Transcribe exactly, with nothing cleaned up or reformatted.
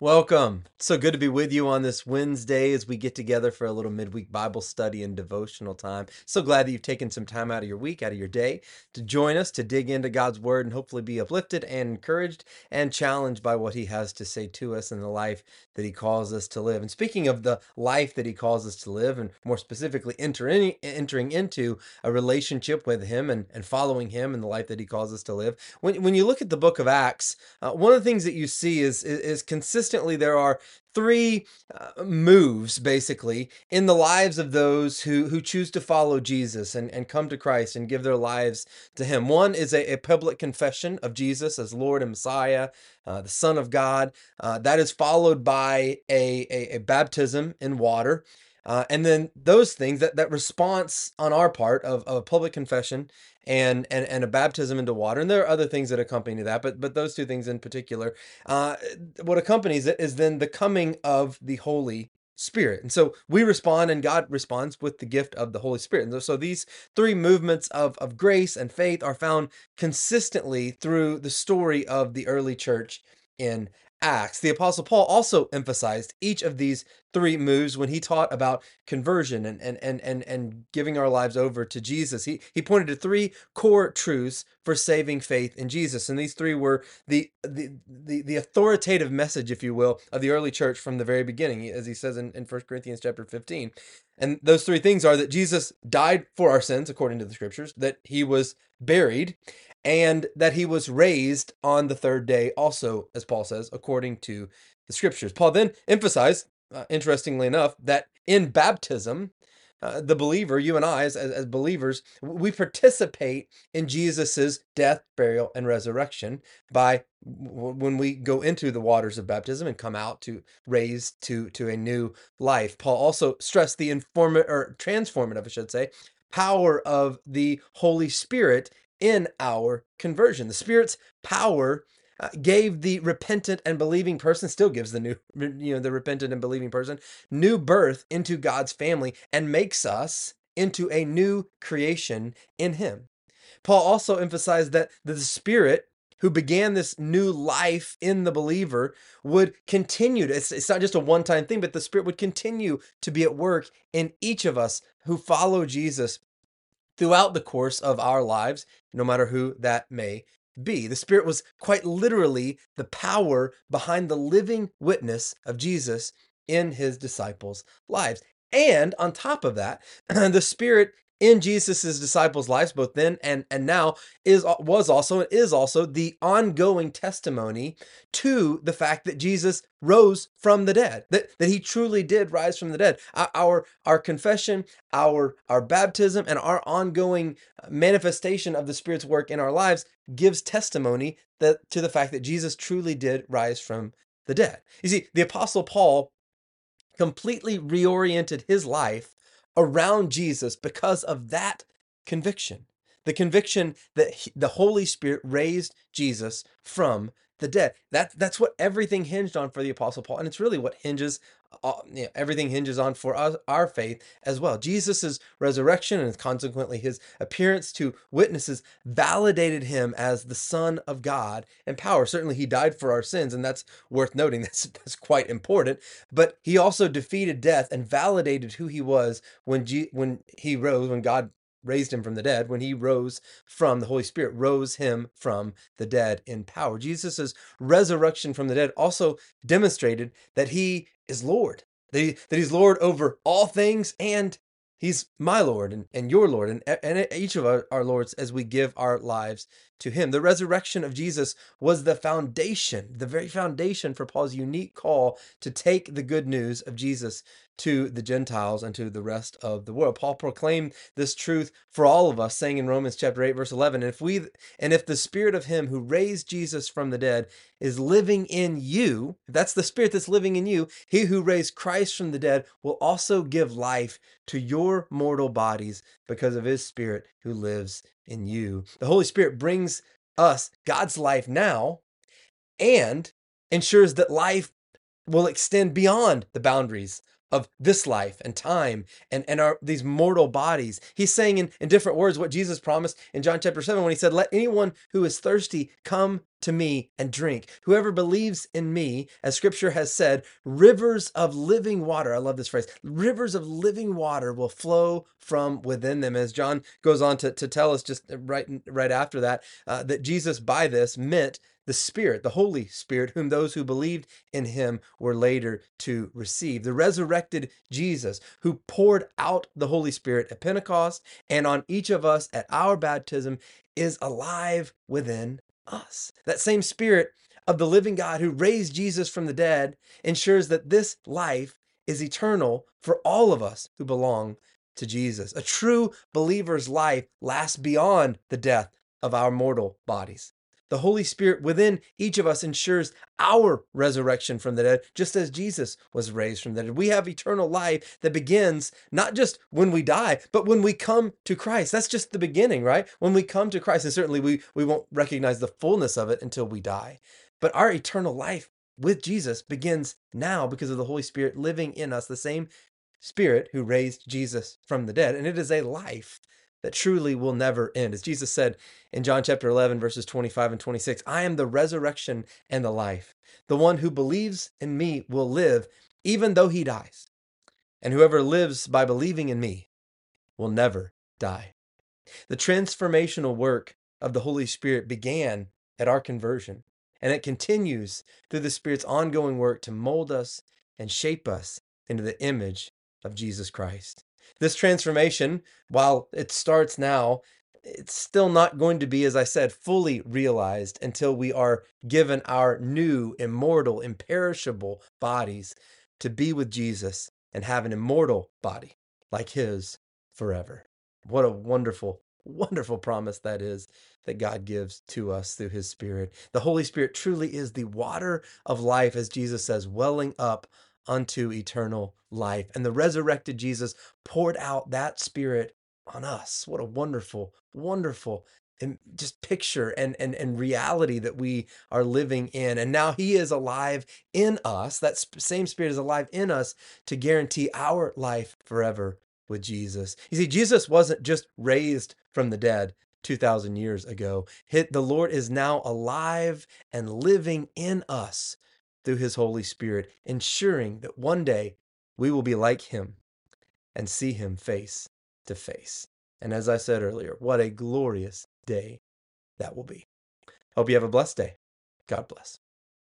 Welcome. It's so good to be with you on this Wednesday as we get together for a little midweek Bible study and devotional time. So glad that you've taken some time out of your week, out of your day, to join us, to dig into God's Word and hopefully be uplifted and encouraged and challenged by what He has to say to us in the life that He calls us to live. And speaking of the life that He calls us to live, and more specifically enter in, entering into a relationship with Him and, and following Him in the life that He calls us to live, when, when you look at the book of Acts, uh, one of the things that you see is, is, is consistent. Consistently, there are three uh, moves, basically, in the lives of those who, who choose to follow Jesus and, and come to Christ and give their lives to Him. One is a, a public confession of Jesus as Lord and Messiah, uh, the Son of God. Uh, that is followed by a, a, a baptism in water. Uh, and then those things, that, that response on our part of, of a public confession and, and and a baptism into water, and there are other things that accompany that, but but those two things in particular, uh, what accompanies it is then the coming of the Holy Spirit. And so we respond and God responds with the gift of the Holy Spirit. And so these three movements of, of grace and faith are found consistently through the story of the early church in Acts. The Apostle Paul also emphasized each of these three moves when he taught about conversion and and and and, and giving our lives over to Jesus. He he pointed to three core truths for saving faith in Jesus, and these three were the the the, the authoritative message, if you will, of the early church from the very beginning, as he says in, in First Corinthians chapter fifteen. And those three things are that Jesus died for our sins, according to the scriptures, that He was buried, and that He was raised on the third day also, as Paul says, according to the scriptures. Paul then emphasized, uh, interestingly enough, that in baptism, uh, the believer, you and I, as, as believers, we participate in Jesus's death, burial, and resurrection by when we go into the waters of baptism and come out to raise to, to a new life. Paul also stressed the informative, or transformative, I should say, power of the Holy Spirit in our conversion. The Spirit's power uh, gave the repentant and believing person, still gives the new, you know, the repentant and believing person new birth into God's family and makes us into a new creation in Him. Paul also emphasized that the Spirit who began this new life in the believer would continue to, it's, it's not just a one-time thing, but the Spirit would continue to be at work in each of us who follow Jesus throughout the course of our lives, no matter who that may be. The Spirit was quite literally the power behind the living witness of Jesus in His disciples' lives. And on top of that, the Spirit in Jesus's disciples' lives, both then and, and now, is was also and is also the ongoing testimony to the fact that Jesus rose from the dead, that, that He truly did rise from the dead. Our, our confession, our, our baptism, and our ongoing manifestation of the Spirit's work in our lives gives testimony that, to the fact that Jesus truly did rise from the dead. You see, the Apostle Paul completely reoriented his life around Jesus because of that conviction, the conviction that he, the Holy Spirit raised Jesus from the dead. That, that's what everything hinged on for the Apostle Paul, and it's really what hinges, uh, you know, everything hinges on for us, our faith as well. Jesus's resurrection and consequently His appearance to witnesses validated Him as the Son of God in power. Certainly He died for our sins, and that's worth noting. That's, that's quite important. But He also defeated death and validated who He was when G, when He rose, when God raised Him from the dead, when He rose from, the Holy Spirit rose Him from the dead in power. Jesus's resurrection from the dead also demonstrated that He is Lord, that, he, that He's Lord over all things, and He's my Lord and, and your Lord, and, and each of our, our Lords as we give our lives to Him. The resurrection of Jesus was the foundation, the very foundation for Paul's unique call to take the good news of Jesus to the Gentiles and to the rest of the world. Paul proclaimed this truth for all of us, saying in Romans chapter eight, verse eleven, and if we, and if the Spirit of Him who raised Jesus from the dead is living in you, if that's the Spirit that's living in you, He who raised Christ from the dead will also give life to your mortal bodies because of His Spirit who lives in you. The Holy Spirit brings us God's life now and ensures that life will extend beyond the boundaries of this life and time and, and our these mortal bodies. He's saying in, in different words what Jesus promised in John chapter seven when He said, let anyone who is thirsty come to me and drink. Whoever believes in me, as scripture has said, rivers of living water, I love this phrase, rivers of living water will flow from within them. As John goes on to, to tell us just right, right after that, uh, that Jesus by this meant the Spirit, the Holy Spirit, whom those who believed in him were later to receive. The resurrected Jesus, who poured out the Holy Spirit at Pentecost and on each of us at our baptism, is alive within us. That same Spirit of the living God who raised Jesus from the dead ensures that this life is eternal for all of us who belong to Jesus. A true believer's life lasts beyond the death of our mortal bodies. The Holy Spirit within each of us ensures our resurrection from the dead, just as Jesus was raised from the dead. We have eternal life that begins not just when we die, but when we come to Christ. That's just the beginning, right? When we come to Christ, and certainly we, we won't recognize the fullness of it until we die. But our eternal life with Jesus begins now because of the Holy Spirit living in us, the same Spirit who raised Jesus from the dead. And it is a life that truly will never end. As Jesus said in John chapter eleven, verses twenty-five and twenty-six, I am the resurrection and the life. The one who believes in me will live, even though he dies. And whoever lives by believing in me will never die. The transformational work of the Holy Spirit began at our conversion, and it continues through the Spirit's ongoing work to mold us and shape us into the image of Jesus Christ. This transformation, while it starts now, it's still not going to be, as I said, fully realized until we are given our new, immortal, imperishable bodies to be with Jesus and have an immortal body like his forever. What a wonderful, wonderful promise that is that God gives to us through his Spirit. The Holy Spirit truly is the water of life, as Jesus says, welling up unto eternal life. And the resurrected Jesus poured out that Spirit on us. What a wonderful, wonderful and just picture and, and, and reality that we are living in. And now he is alive in us. That same Spirit is alive in us to guarantee our life forever with Jesus. You see, Jesus wasn't just raised from the dead two thousand years ago. The Lord is now alive and living in us through his Holy Spirit, ensuring that one day we will be like him and see him face to face. And as I said earlier, what a glorious day that will be. Hope you have a blessed day. God bless.